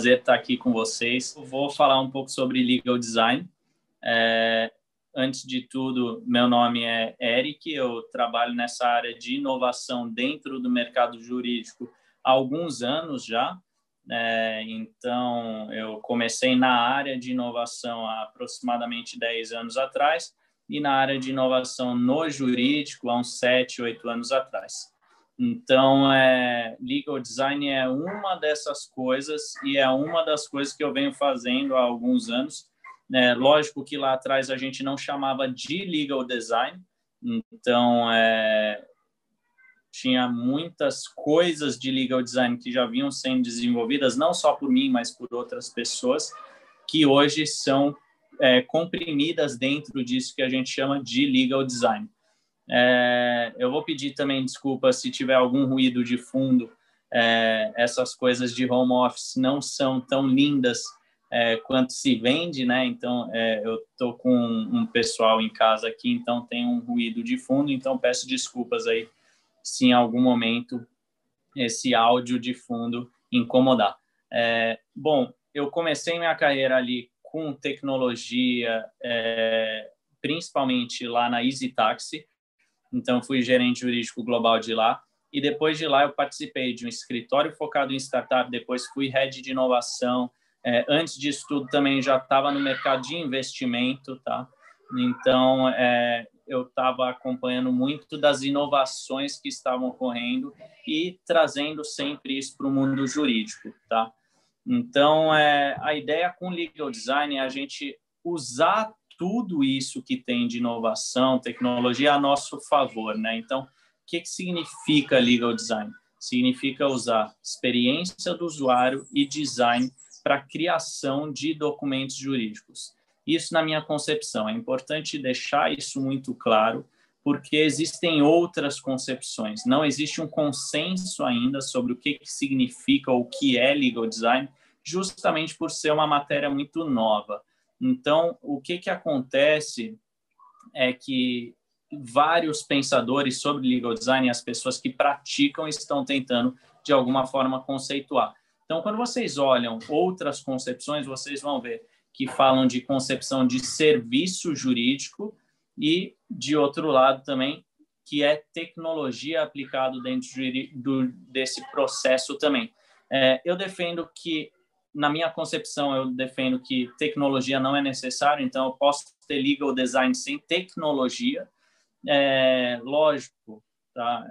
prazer estar aqui com vocês. Eu vou falar um pouco sobre Legal Design. Antes de tudo, meu nome é Eric, eu trabalho nessa área de inovação dentro do mercado jurídico há alguns anos já. Então, eu comecei na área de inovação há aproximadamente 10 anos atrás e na área de inovação no jurídico há uns 7, 8 anos atrás. Então, Legal Design é uma dessas coisas e é uma das coisas que eu venho fazendo há alguns anos. Lógico que lá atrás a gente não chamava de Legal Design, então tinha muitas coisas de Legal Design que já vinham sendo desenvolvidas, não só por mim, mas por outras pessoas, que hoje são comprimidas dentro disso que a gente chama de Legal Design. Eu vou pedir também desculpa se tiver algum ruído de fundo. Essas coisas de home office não são tão lindas quanto se vende, né? Então, eu tô com um pessoal em casa aqui, então tem um ruído de fundo, então peço desculpas aí se em algum momento esse áudio de fundo incomodar. Bom, eu comecei minha carreira ali com tecnologia, principalmente lá na Easy Taxi. Então, fui gerente jurídico global de lá. E depois de lá, eu participei de um escritório focado em startup. Depois, fui head de inovação. Antes disso tudo, também já estava no mercado de investimento, tá? Então, eu estava acompanhando muito das inovações que estavam ocorrendo e trazendo sempre isso para o mundo jurídico, tá? Então, a ideia com Legal Design é a gente usar tudo isso que tem de inovação, tecnologia, a nosso favor, né? Então, o que significa Legal Design? Significa usar experiência do usuário e design para criação de documentos jurídicos. Isso, na minha concepção, é importante deixar isso muito claro, porque existem outras concepções. Não existe um consenso ainda sobre o que significa ou o que é Legal Design, justamente por ser uma matéria muito nova. Então, o que acontece é que vários pensadores sobre Legal Design, as pessoas que praticam, estão tentando, de alguma forma, conceituar. Então, quando vocês olham outras concepções, vocês vão ver que falam de concepção de serviço jurídico e, de outro lado também, que é tecnologia aplicada dentro desse processo também. Eu defendo que, na minha concepção, eu defendo que tecnologia não é necessário, então eu posso ter Legal Design sem tecnologia. Lógico, tá?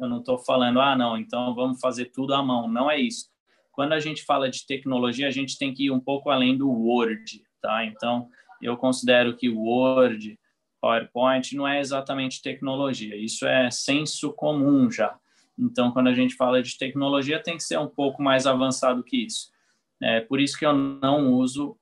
Eu não estou falando, ah, não, então vamos fazer tudo à mão. Não é isso. Quando a gente fala de tecnologia, a gente tem que ir um pouco além do Word, tá? Então, eu considero que Word, PowerPoint, não é exatamente tecnologia. Isso é senso comum já. Então, quando a gente fala de tecnologia, tem que ser um pouco mais avançado que isso. Por isso que eu não uso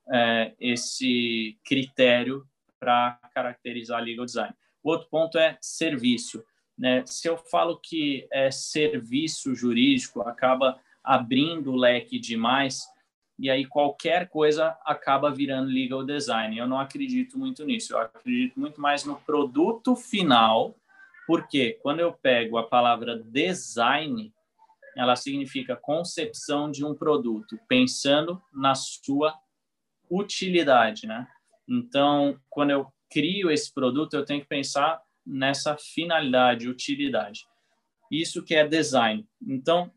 esse critério para caracterizar Legal Design. O outro ponto é serviço, né? Se eu falo que é serviço jurídico, acaba abrindo o leque demais e aí qualquer coisa acaba virando Legal Design. Eu não acredito muito nisso, eu acredito muito mais no produto final, porque quando eu pego a palavra design, ela significa concepção de um produto, pensando na sua utilidade, né? Então, quando eu crio esse produto, eu tenho que pensar nessa finalidade, utilidade. Isso que é design. Então,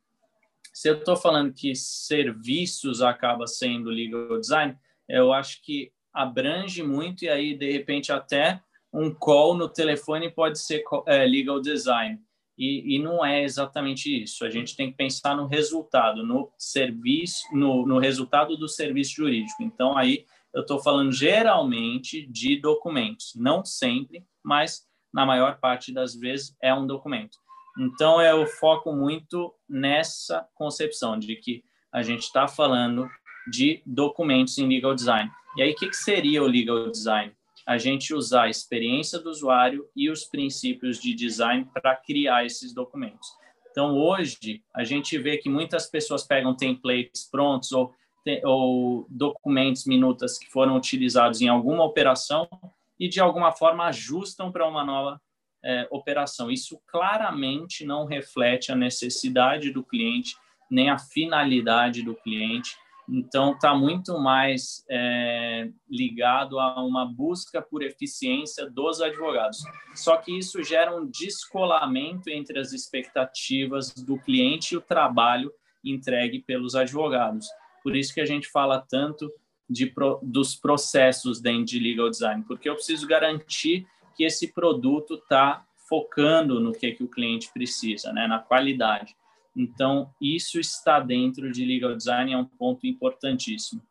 se eu estou falando que serviços acaba sendo Legal Design, eu acho que abrange muito e aí, de repente, até um call no telefone pode ser Legal Design. E não é exatamente isso. A gente tem que pensar no resultado, no serviço, no resultado do serviço jurídico. Então, aí eu estou falando geralmente de documentos. Não sempre, mas na maior parte das vezes é um documento. Então, eu foco muito nessa concepção de que a gente está falando de documentos em Legal Design. E aí, o que seria o Legal Design? A gente usar a experiência do usuário e os princípios de design para criar esses documentos. Então, hoje, a gente vê que muitas pessoas pegam templates prontos ou documentos, minutas que foram utilizados em alguma operação e, de alguma forma, ajustam para uma nova operação. Isso claramente não reflete a necessidade do cliente, nem a finalidade do cliente, Então, está muito mais ligado a uma busca por eficiência dos advogados. Só que isso gera um descolamento entre as expectativas do cliente e o trabalho entregue pelos advogados. Por isso que a gente fala tanto dos processos dentro de legal design, porque eu preciso garantir que esse produto está focando no que o cliente precisa, né, na qualidade. Então, isso está dentro de legal design, é um ponto importantíssimo.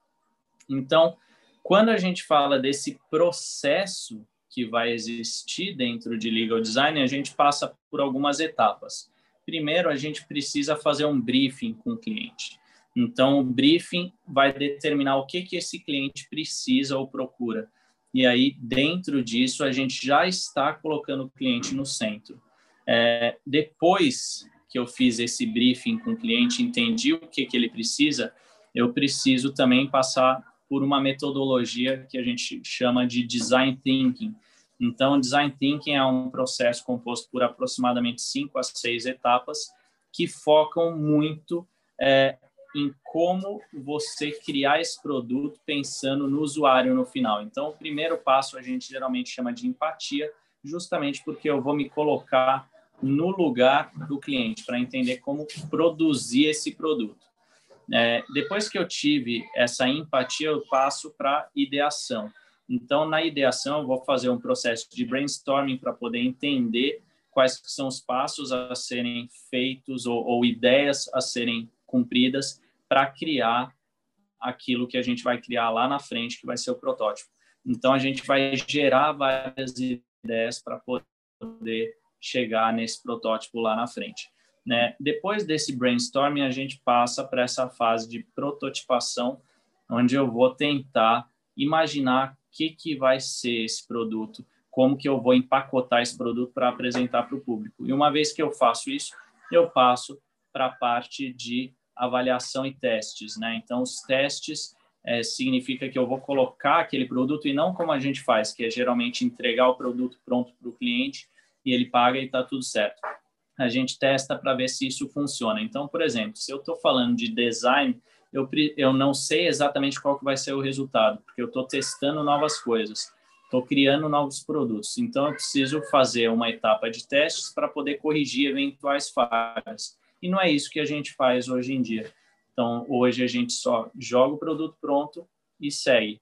Então, quando a gente fala desse processo que vai existir dentro de legal design, a gente passa por algumas etapas. Primeiro, a gente precisa fazer um briefing com o cliente. Então, o briefing vai determinar o que esse cliente precisa ou procura. E aí, dentro disso, a gente já está colocando o cliente no centro. Depois que eu fiz esse briefing com o cliente, entendi o que ele precisa, eu preciso também passar por uma metodologia que a gente chama de design thinking. Então, design thinking é um processo composto por aproximadamente 5 a 6 etapas que focam muito em como você criar esse produto pensando no usuário no final. Então, o primeiro passo a gente geralmente chama de empatia, justamente porque eu vou me colocar no lugar do cliente, para entender como produzir esse produto. Depois que eu tive essa empatia, eu passo para ideação. Então, na ideação, eu vou fazer um processo de brainstorming para poder entender quais são os passos a serem feitos ou ideias a serem cumpridas para criar aquilo que a gente vai criar lá na frente, que vai ser o protótipo. Então, a gente vai gerar várias ideias para poder chegar nesse protótipo lá na frente, né? Depois desse brainstorming, a gente passa para essa fase de prototipação, onde eu vou tentar imaginar o que vai ser esse produto, como que eu vou empacotar esse produto para apresentar para o público. E uma vez que eu faço isso, eu passo para a parte de avaliação e testes, né? Então, os testes significa que eu vou colocar aquele produto, e não como a gente faz, que é geralmente entregar o produto pronto para o cliente, e ele paga e está tudo certo. A gente testa para ver se isso funciona. Então, por exemplo, se eu estou falando de design, eu não sei exatamente qual que vai ser o resultado, porque eu estou testando novas coisas, estou criando novos produtos. Então, eu preciso fazer uma etapa de testes para poder corrigir eventuais falhas. E não é isso que a gente faz hoje em dia. Então, hoje a gente só joga o produto pronto e segue.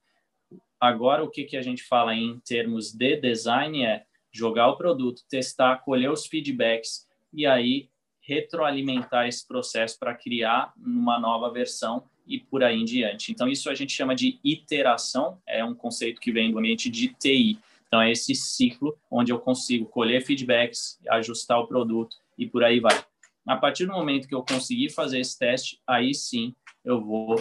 Agora, o que a gente fala em termos de design é jogar o produto, testar, colher os feedbacks e aí retroalimentar esse processo para criar uma nova versão e por aí em diante. Então, isso a gente chama de iteração, é um conceito que vem do ambiente de TI. Então, é esse ciclo onde eu consigo colher feedbacks, ajustar o produto e por aí vai. A partir do momento que eu conseguir fazer esse teste, aí sim eu vou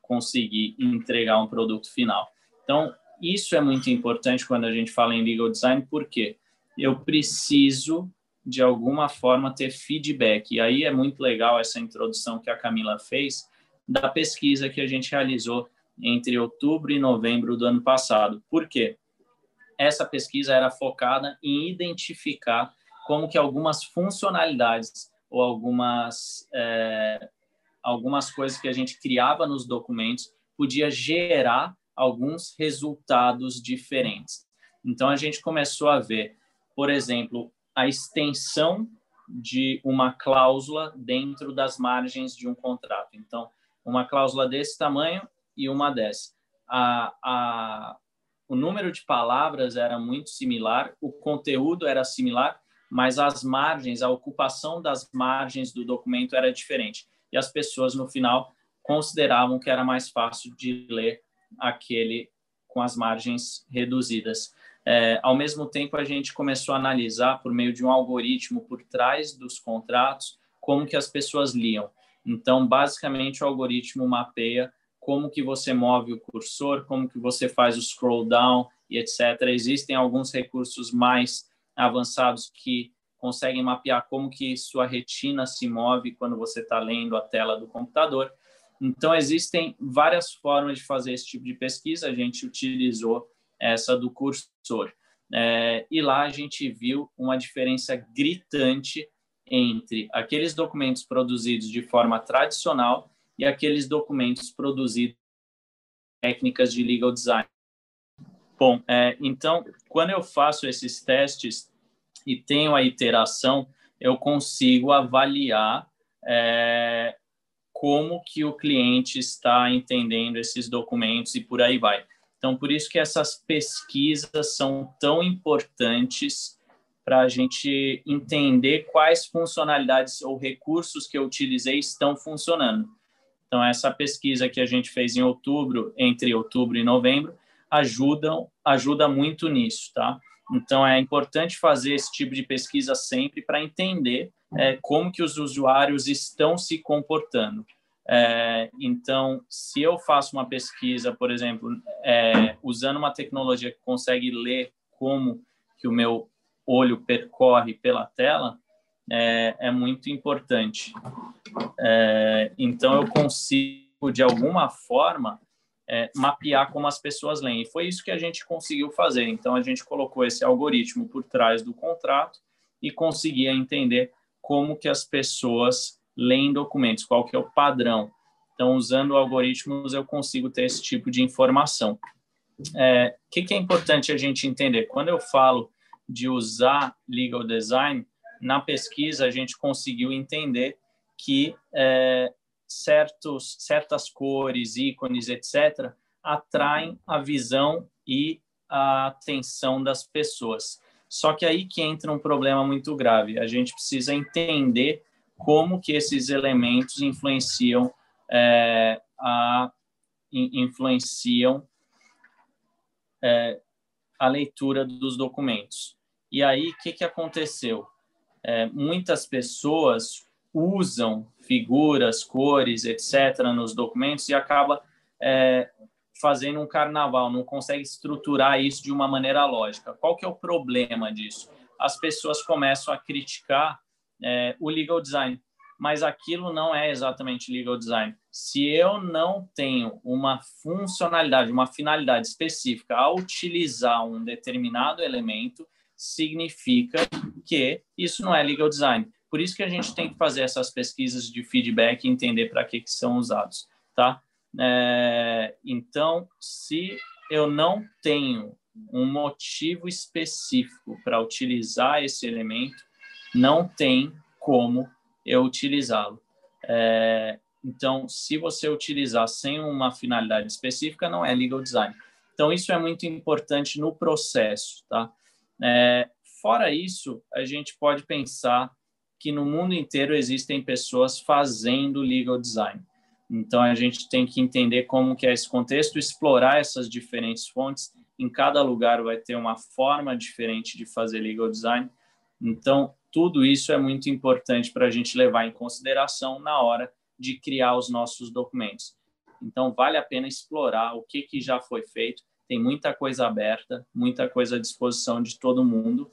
conseguir entregar um produto final. Então, isso é muito importante quando a gente fala em legal design, porque eu preciso, de alguma forma, ter feedback. E aí é muito legal essa introdução que a Camila fez da pesquisa que a gente realizou entre outubro e novembro do ano passado. Por quê? Essa pesquisa era focada em identificar como que algumas funcionalidades ou algumas coisas que a gente criava nos documentos podia gerar alguns resultados diferentes. Então, a gente começou a ver, por exemplo, a extensão de uma cláusula dentro das margens de um contrato. Então, uma cláusula desse tamanho e uma dessa. O número de palavras era muito similar, o conteúdo era similar, mas as margens, a ocupação das margens do documento era diferente. E as pessoas, no final, consideravam que era mais fácil de ler aquele com as margens reduzidas. Ao mesmo tempo, a gente começou a analisar, por meio de um algoritmo por trás dos contratos, como que as pessoas liam. Então, basicamente, o algoritmo mapeia como que você move o cursor, como que você faz o scroll down e etc. Existem alguns recursos mais avançados que conseguem mapear como que sua retina se move quando você está lendo a tela do computador. Então, existem várias formas de fazer esse tipo de pesquisa. A gente utilizou essa do cursor. E lá a gente viu uma diferença gritante entre aqueles documentos produzidos de forma tradicional e aqueles documentos produzidos técnicas de legal design. Bom, então, quando eu faço esses testes e tenho a iteração, eu consigo avaliar como que o cliente está entendendo esses documentos e por aí vai. Então, por isso que essas pesquisas são tão importantes para a gente entender quais funcionalidades ou recursos que eu utilizei estão funcionando. Então, essa pesquisa que a gente fez em outubro, entre outubro e novembro, ajuda muito nisso, tá? Então, é importante fazer esse tipo de pesquisa sempre para entender como que os usuários estão se comportando. Então, se eu faço uma pesquisa, por exemplo, usando uma tecnologia que consegue ler como que o meu olho percorre pela tela, é muito importante. Então, eu consigo, de alguma forma, mapear como as pessoas leem. E foi isso que a gente conseguiu fazer. Então, a gente colocou esse algoritmo por trás do contrato e conseguia entender como que as pessoas leem documentos, qual que é o padrão. Então, usando algoritmos, eu consigo ter esse tipo de informação. Que é importante a gente entender? Quando eu falo de usar legal design, na pesquisa a gente conseguiu entender que certas cores, ícones, etc., atraem a visão e a atenção das pessoas. Só que aí que entra um problema muito grave. A gente precisa entender como que esses elementos influenciam a leitura dos documentos. E aí, o que aconteceu? Muitas pessoas usam figuras, cores, etc., nos documentos e acaba fazendo um carnaval, não consegue estruturar isso de uma maneira lógica. Qual que é o problema disso? As pessoas começam a criticar o legal design, mas aquilo não é exatamente legal design. Se eu não tenho uma funcionalidade, uma finalidade específica ao utilizar um determinado elemento, significa que isso não é legal design. Por isso que a gente tem que fazer essas pesquisas de feedback e entender para que são usados, tá? Então, se eu não tenho um motivo específico para utilizar esse elemento, não tem como eu utilizá-lo. Então, se você utilizar sem uma finalidade específica, não é legal design. Então, isso é muito importante no processo, tá? Fora isso, a gente pode pensar que no mundo inteiro existem pessoas fazendo legal design. Então, a gente tem que entender como que é esse contexto, explorar essas diferentes fontes. Em cada lugar vai ter uma forma diferente de fazer legal design. Então, tudo isso é muito importante para a gente levar em consideração na hora de criar os nossos documentos. Então, vale a pena explorar o que já foi feito. Tem muita coisa aberta, muita coisa à disposição de todo mundo.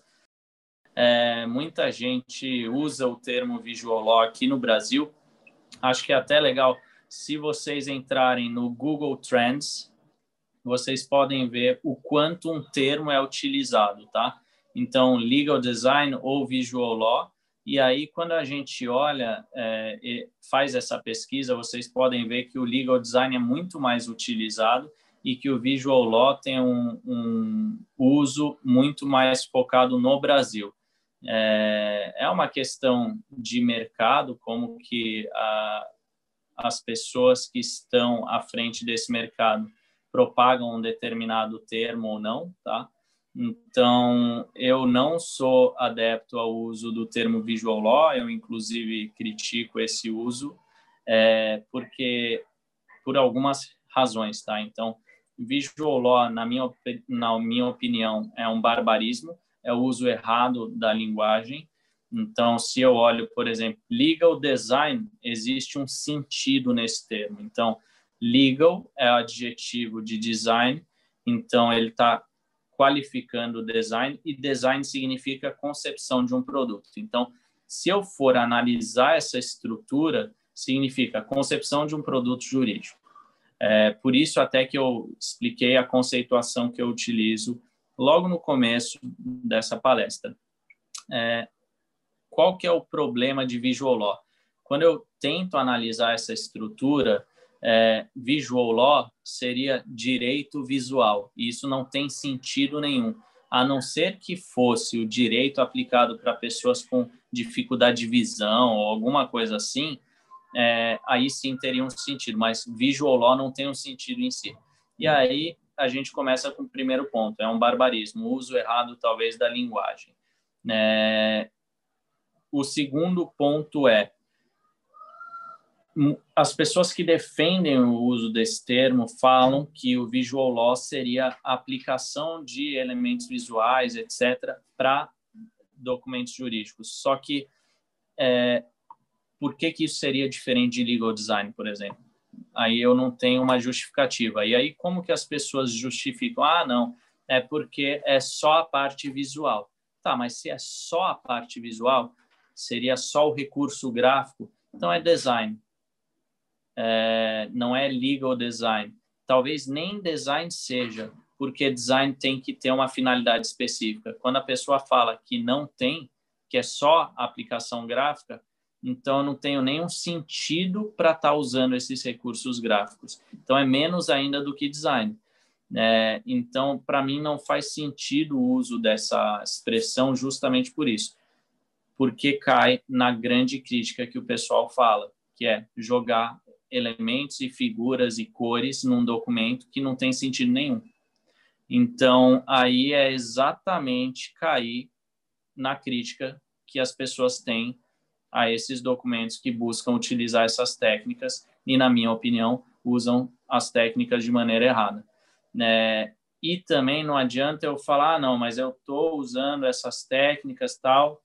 Muita gente usa o termo Visual Law aqui no Brasil. Acho que é até legal, se vocês entrarem no Google Trends, vocês podem ver o quanto um termo é utilizado, tá? Então, Legal Design ou Visual Law. E aí, quando a gente olha e faz essa pesquisa, vocês podem ver que o Legal Design é muito mais utilizado e que o Visual Law tem um uso muito mais focado no Brasil. É uma questão de mercado, como que as pessoas que estão à frente desse mercado propagam um determinado termo ou não, tá? Então, eu não sou adepto ao uso do termo Visual Law, eu, inclusive, critico esse uso, porque por algumas razões, tá? Então, Visual Law, na minha opinião, é um barbarismo, é o uso errado da linguagem. Então, se eu olho, por exemplo, Legal Design, existe um sentido nesse termo. Então, legal é o adjetivo de design, então ele está qualificando o design, e design significa concepção de um produto. Então, se eu for analisar essa estrutura, significa concepção de um produto jurídico. Por isso até que eu expliquei a conceituação que eu utilizo logo no começo dessa palestra. Qual que é o problema de Visual Law? Quando eu tento analisar essa estrutura, Visual Law seria direito visual, e isso não tem sentido nenhum, a não ser que fosse o direito aplicado para pessoas com dificuldade de visão ou alguma coisa assim, aí sim teria um sentido, mas Visual Law não tem um sentido em si. E aí a gente começa com o primeiro ponto, é um barbarismo, o uso errado talvez da linguagem. O segundo ponto é, as pessoas que defendem o uso desse termo falam que o Visual Law seria a aplicação de elementos visuais, etc., para documentos jurídicos. Só que por que isso seria diferente de Legal Design, por exemplo? Aí eu não tenho uma justificativa. E aí como que as pessoas justificam? Ah, não, é porque é só a parte visual. Tá, mas se é só a parte visual, seria só o recurso gráfico, então é design. Não é legal design. Talvez nem design seja, porque design tem que ter uma finalidade específica. Quando a pessoa fala que não tem, que é só aplicação gráfica, então eu não tenho nenhum sentido para estar usando esses recursos gráficos. Então é menos ainda do que design. Então, para mim, não faz sentido o uso dessa expressão justamente por isso, porque cai na grande crítica que o pessoal fala, que é jogar elementos e figuras e cores num documento que não tem sentido nenhum. Então, aí é exatamente cair na crítica que as pessoas têm a esses documentos que buscam utilizar essas técnicas e, na minha opinião, usam as técnicas de maneira errada. E também não adianta eu falar, ah, não, mas eu estou usando essas técnicas, tal,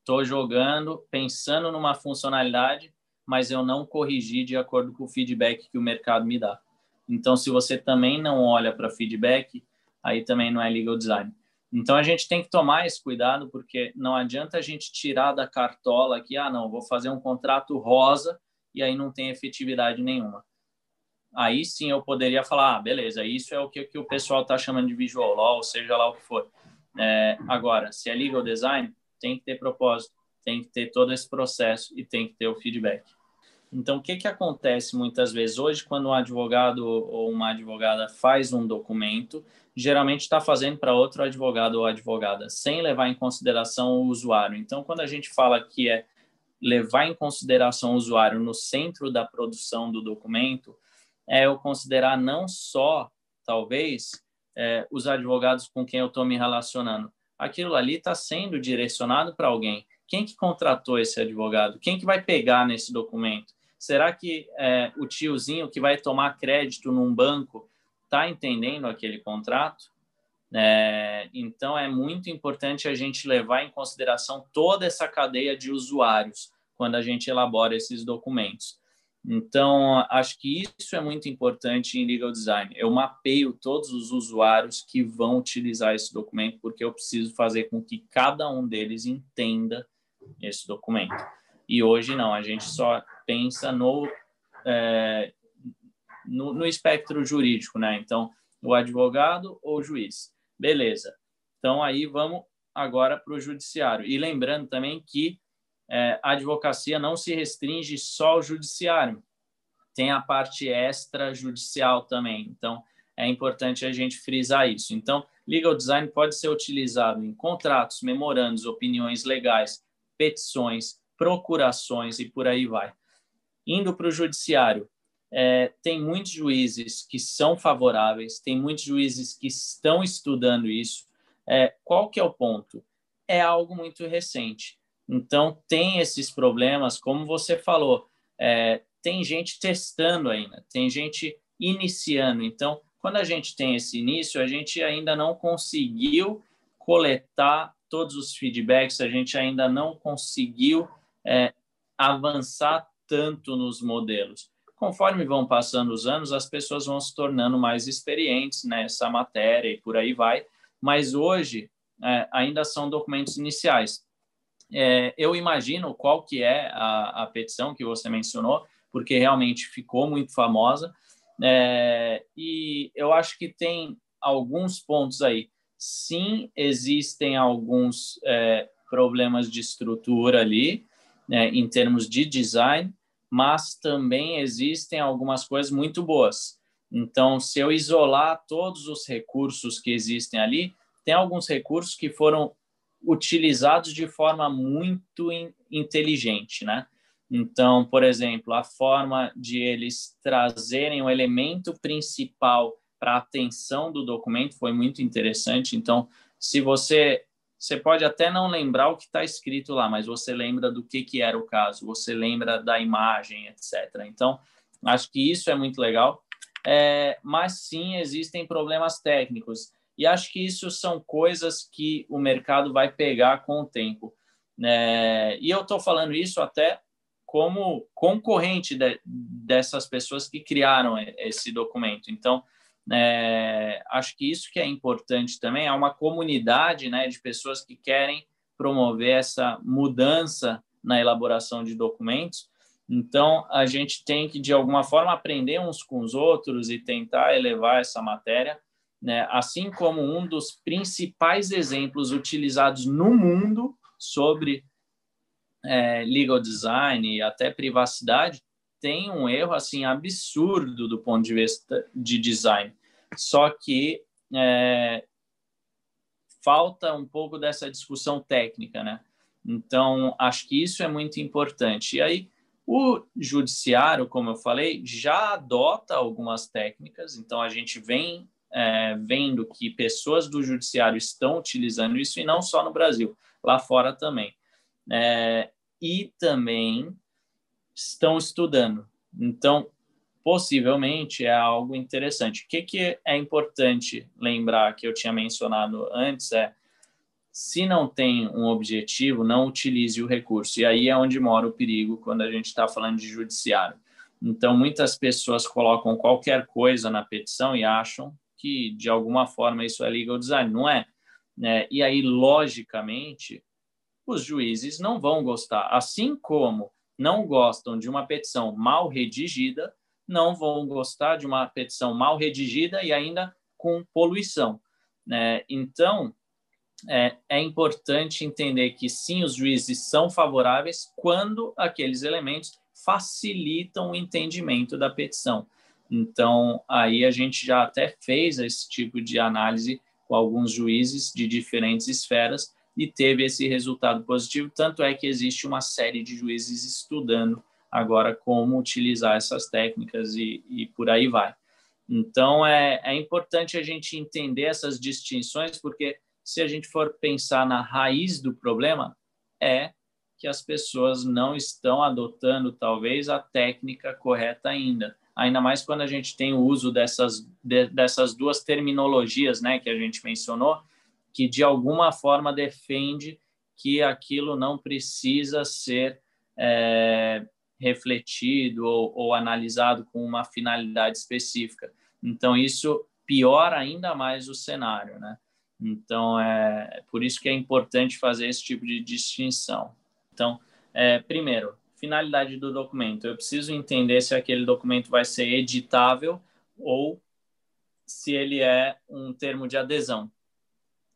estou jogando, pensando numa funcionalidade, mas eu não corrigi de acordo com o feedback que o mercado me dá. Então, se você também não olha para feedback, aí também não é legal design. Então, a gente tem que tomar esse cuidado, porque não adianta a gente tirar da cartola que, ah, não, vou fazer um contrato rosa e aí não tem efetividade nenhuma. Aí sim eu poderia falar, ah, beleza, isso é o que o pessoal está chamando de visual law, ou seja lá o que for. Agora, se é legal design, tem que ter propósito, tem que ter todo esse processo e tem que ter o feedback. Então, o que acontece muitas vezes hoje quando um advogado ou uma advogada faz um documento, geralmente está fazendo para outro advogado ou advogada, sem levar em consideração o usuário. Então, quando a gente fala que é levar em consideração o usuário no centro da produção do documento, é eu considerar não só, talvez, os advogados com quem eu estou me relacionando. Aquilo ali está sendo direcionado para alguém. Quem que contratou esse advogado? Quem que vai pegar nesse documento? Será que o tiozinho que vai tomar crédito num banco está entendendo aquele contrato? Então, é muito importante a gente levar em consideração toda essa cadeia de usuários quando a gente elabora esses documentos. Então, acho que isso é muito importante em Legal Design. Eu mapeio todos os usuários que vão utilizar esse documento, porque eu preciso fazer com que cada um deles entenda esse documento. E hoje não, a gente só pensa no espectro jurídico, né? Então, o advogado ou o juiz. Beleza. Então, aí vamos agora para o judiciário. E lembrando também que a advocacia não se restringe só ao judiciário, tem a parte extrajudicial também, então é importante a gente frisar isso. Então, legal design pode ser utilizado em contratos, memorandos, opiniões legais, petições, procurações e por aí vai. Indo para o judiciário, tem muitos juízes que são favoráveis, tem muitos juízes que estão estudando isso. Qual que é o ponto? É algo muito recente. Então, tem esses problemas, como você falou, tem gente testando ainda, tem gente iniciando. Então, quando a gente tem esse início, a gente ainda não conseguiu coletar todos os feedbacks, a gente ainda não conseguiu avançar tanto nos modelos. Conforme vão passando os anos, as pessoas vão se tornando mais experientes nessa matéria e por aí vai, mas hoje ainda são documentos iniciais. Eu imagino qual que é a petição que você mencionou, porque realmente ficou muito famosa, e eu acho que tem alguns pontos aí. Sim, existem alguns problemas de estrutura ali, em termos de design, mas também existem algumas coisas muito boas. Então, se eu isolar todos os recursos que existem ali, tem alguns recursos que foram utilizados de forma muito inteligente, né? Então, por exemplo, a forma de eles trazerem o elemento principal para a atenção do documento foi muito interessante. Então, se você pode até não lembrar o que está escrito lá, mas você lembra do que era o caso, você lembra da imagem, etc. Então, acho que isso é muito legal. Mas sim, existem problemas técnicos. E acho que isso são coisas que o mercado vai pegar com o tempo. E eu estou falando isso até como concorrente dessas pessoas que criaram esse documento. Então, acho que isso que é importante também, é uma comunidade, né, de pessoas que querem promover essa mudança na elaboração de documentos. Então, a gente tem que, de alguma forma, aprender uns com os outros e tentar elevar essa matéria, né? Assim como um dos principais exemplos utilizados no mundo sobre legal design e até privacidade, tem um erro assim, absurdo do ponto de vista de design. Só que falta um pouco dessa discussão técnica, né? Então, acho que isso é muito importante. E aí, o judiciário, como eu falei, já adota algumas técnicas. Então, a gente vem vendo que pessoas do judiciário estão utilizando isso, e não só no Brasil, lá fora também. E também estão estudando. Então, possivelmente, é algo interessante. O que é importante lembrar, que eu tinha mencionado antes, se não tem um objetivo, não utilize o recurso. E aí é onde mora o perigo quando a gente está falando de judiciário. Então, muitas pessoas colocam qualquer coisa na petição e acham que, de alguma forma, isso é legal design. Não é? E aí, logicamente, os juízes não vão gostar. Assim como não gostam de uma petição mal redigida, não vão gostar de uma petição mal redigida e ainda com poluição, né? Então, é importante entender que, sim, os juízes são favoráveis quando aqueles elementos facilitam o entendimento da petição. Então, aí a gente já até fez esse tipo de análise com alguns juízes de diferentes esferas, e teve esse resultado positivo, tanto é que existe uma série de juízes estudando agora como utilizar essas técnicas e por aí vai. Então, é importante a gente entender essas distinções, porque se a gente for pensar na raiz do problema, é que as pessoas não estão adotando, talvez, a técnica correta ainda. Ainda mais quando a gente tem o uso dessas duas terminologias, né, que a gente mencionou, que de alguma forma defende que aquilo não precisa ser refletido ou analisado com uma finalidade específica. Então, isso piora ainda mais o cenário, né? Então, é por isso que é importante fazer esse tipo de distinção. Então, primeiro, finalidade do documento. Eu preciso entender se aquele documento vai ser editável ou se ele é um termo de adesão.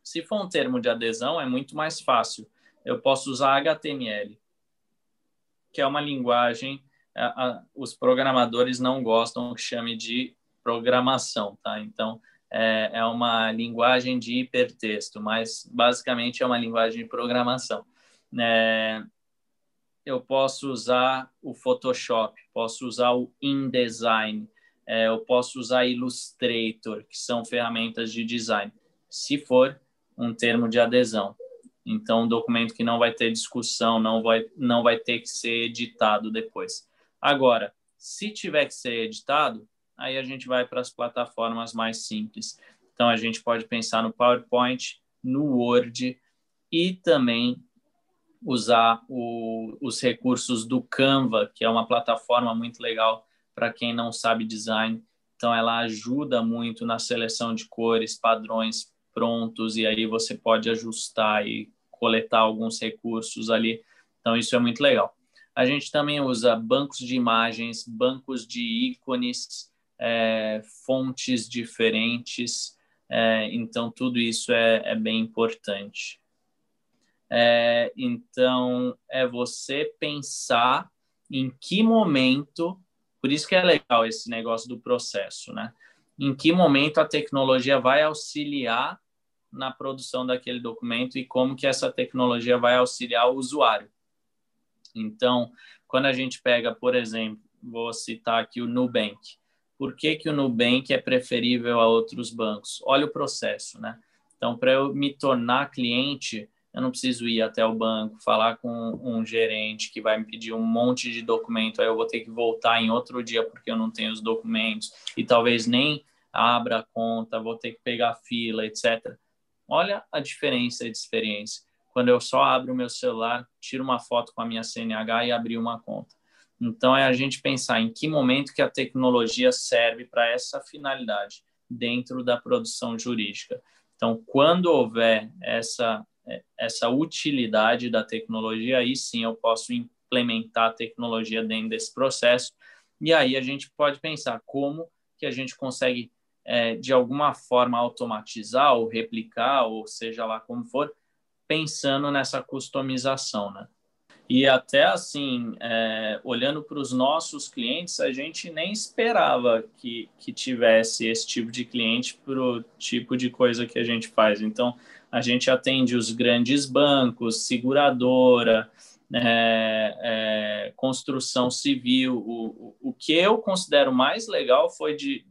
Se for um termo de adesão, é muito mais fácil. Eu posso usar HTML, que é uma linguagem... os programadores não gostam que chame de programação, tá? Então, é uma linguagem de hipertexto, mas basicamente é uma linguagem de programação. Eu posso usar o Photoshop, posso usar o InDesign, eu posso usar Illustrator, que são ferramentas de design, se for um termo de adesão. Então, um documento que não vai ter discussão, não vai ter que ser editado depois. Agora, se tiver que ser editado, aí a gente vai para as plataformas mais simples. Então, a gente pode pensar no PowerPoint, no Word e também usar os recursos do Canva, que é uma plataforma muito legal para quem não sabe design. Então, ela ajuda muito na seleção de cores, padrões prontos, e aí você pode ajustar e coletar alguns recursos ali. Então, isso é muito legal. A gente também usa bancos de imagens, bancos de ícones, fontes diferentes. Então, tudo isso é bem importante. Então, é você pensar em que momento, por isso que é legal esse negócio do processo, né? Em que momento a tecnologia vai auxiliar na produção daquele documento e como que essa tecnologia vai auxiliar o usuário. Então, quando a gente pega, por exemplo, vou citar aqui o Nubank. Por que que o Nubank é preferível a outros bancos? Olha o processo, né? Então, para eu me tornar cliente, eu não preciso ir até o banco, falar com um gerente que vai me pedir um monte de documento, aí eu vou ter que voltar em outro dia porque eu não tenho os documentos e talvez nem abra a conta, vou ter que pegar fila, etc. Olha a diferença de experiência. Quando eu só abro o meu celular, tiro uma foto com a minha CNH e abri uma conta. Então, é a gente pensar em que momento que a tecnologia serve para essa finalidade dentro da produção jurídica. Então, quando houver essa utilidade da tecnologia, aí sim eu posso implementar a tecnologia dentro desse processo. E aí a gente pode pensar como que a gente consegue, de alguma forma, automatizar ou replicar, ou seja lá como for, pensando nessa customização, né? E até assim, olhando para os nossos clientes, a gente nem esperava que tivesse esse tipo de cliente para o tipo de coisa que a gente faz. Então, a gente atende os grandes bancos, seguradora, construção civil. O que eu considero mais legal foi de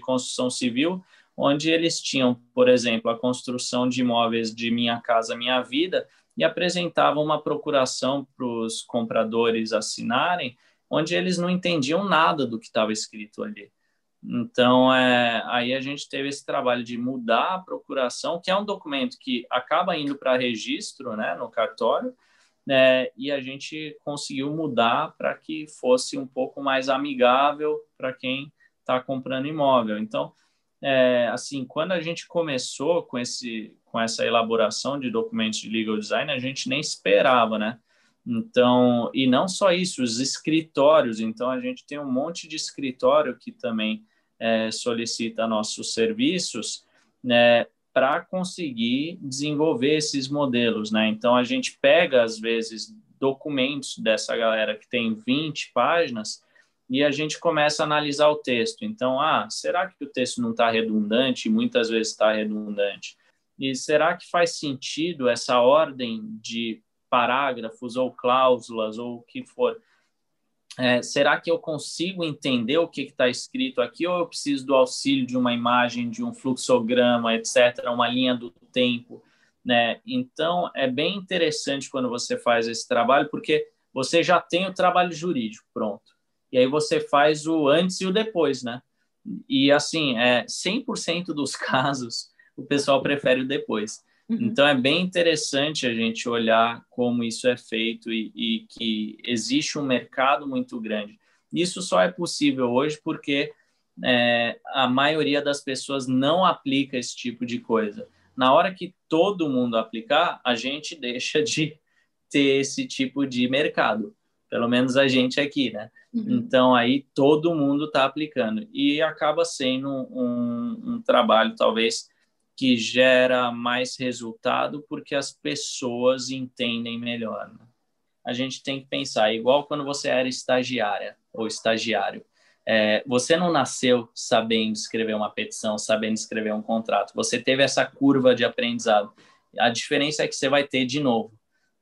construção civil, onde eles tinham, por exemplo, a construção de imóveis de Minha Casa Minha Vida, e apresentavam uma procuração para os compradores assinarem, onde eles não entendiam nada do que estava escrito ali. Então, aí a gente teve esse trabalho de mudar a procuração, que é um documento que acaba indo para registro, né, no cartório, né, e a gente conseguiu mudar para que fosse um pouco mais amigável para quem está comprando imóvel. Então, assim, quando a gente começou com essa elaboração de documentos de legal design, a gente nem esperava, né? Então, e não só isso, os escritórios. Então, a gente tem um monte de escritório que também solicita nossos serviços, né, para conseguir desenvolver esses modelos, né? Então, a gente pega, às vezes, documentos dessa galera que tem 20 páginas, e a gente começa a analisar o texto. Então, será que o texto não está redundante? Muitas vezes está redundante. E será que faz sentido essa ordem de parágrafos ou cláusulas ou o que for? Será que eu consigo entender o que está escrito aqui ou eu preciso do auxílio de uma imagem, de um fluxograma, etc., uma linha do tempo, né? Então, é bem interessante quando você faz esse trabalho, porque você já tem o trabalho jurídico pronto. E aí você faz o antes e o depois, né? E assim, 100% dos casos, o pessoal prefere o depois. Então, é bem interessante a gente olhar como isso é feito e que existe um mercado muito grande. Isso só é possível hoje porque a maioria das pessoas não aplica esse tipo de coisa. Na hora que todo mundo aplicar, a gente deixa de ter esse tipo de mercado. Pelo menos a gente aqui, né? Então, aí todo mundo está aplicando. E acaba sendo um trabalho, talvez, que gera mais resultado porque as pessoas entendem melhor, né? A gente tem que pensar, igual quando você era estagiária ou estagiário. Você não nasceu sabendo escrever uma petição, sabendo escrever um contrato. Você teve essa curva de aprendizado. A diferença é que você vai ter de novo.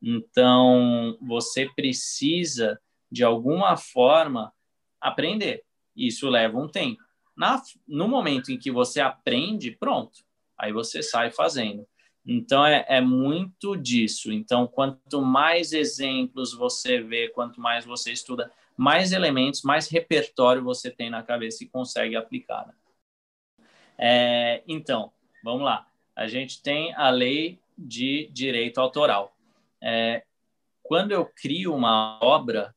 Então, você precisa, de alguma forma, aprender. Isso leva um tempo. No momento em que você aprende, pronto. Aí você sai fazendo. Então, é muito disso. Então, quanto mais exemplos você vê, quanto mais você estuda, mais elementos, mais repertório você tem na cabeça e consegue aplicar, né? Então, vamos lá. A gente tem a lei de direito autoral. Quando eu crio uma obra,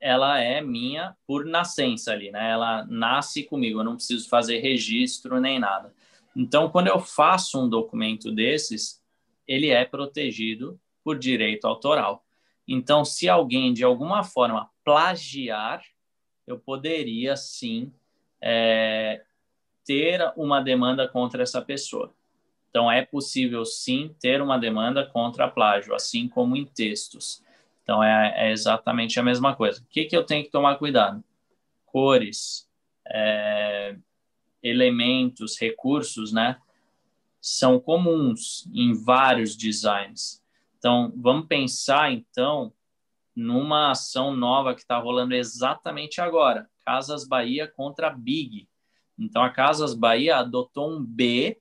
ela é minha por nascença ali, né? Ela nasce comigo, eu não preciso fazer registro nem nada. Então, quando eu faço um documento desses, ele é protegido por direito autoral. Então, se alguém, de alguma forma, plagiar, eu poderia, sim, ter uma demanda contra essa pessoa. Então, é possível, sim, ter uma demanda contra plágio, assim como em textos. Então, é exatamente a mesma coisa. O que que eu tenho que tomar cuidado? Cores, elementos, recursos, né? São comuns em vários designs. Então, vamos pensar, então, numa ação nova que está rolando exatamente agora. Casas Bahia contra Big. Então, a Casas Bahia adotou um B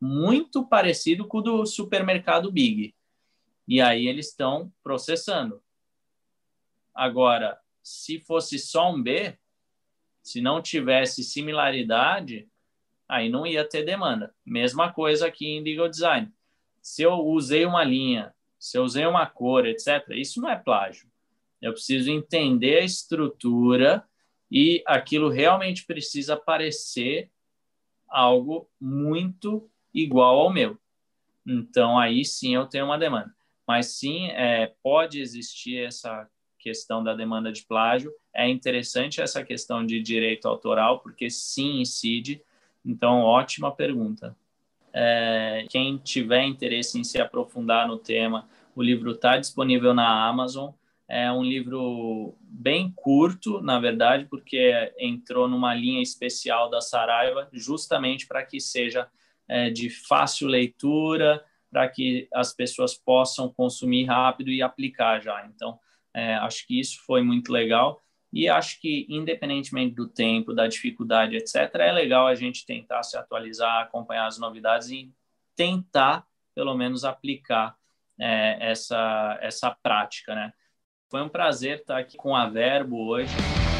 muito parecido com o do supermercado Big. E aí eles estão processando. Agora, se fosse só um B, se não tivesse similaridade, aí não ia ter demanda. Mesma coisa aqui em Legal Design. Se eu usei uma linha, se eu usei uma cor, etc., isso não é plágio. Eu preciso entender a estrutura e aquilo realmente precisa parecer algo muito igual ao meu. Então, aí sim eu tenho uma demanda. Mas sim, pode existir essa questão da demanda de plágio. É interessante essa questão de direito autoral, porque sim, incide. Então, ótima pergunta. Quem tiver interesse em se aprofundar no tema, o livro está disponível na Amazon. É um livro bem curto, na verdade, porque entrou numa linha especial da Saraiva, justamente para que seja de fácil leitura, para que as pessoas possam consumir rápido e aplicar já. Então, acho que isso foi muito legal. E acho que, independentemente do tempo, da dificuldade, etc., é legal a gente tentar se atualizar, acompanhar as novidades e tentar, pelo menos, aplicar essa prática, né? Foi um prazer estar aqui com a Verbo hoje.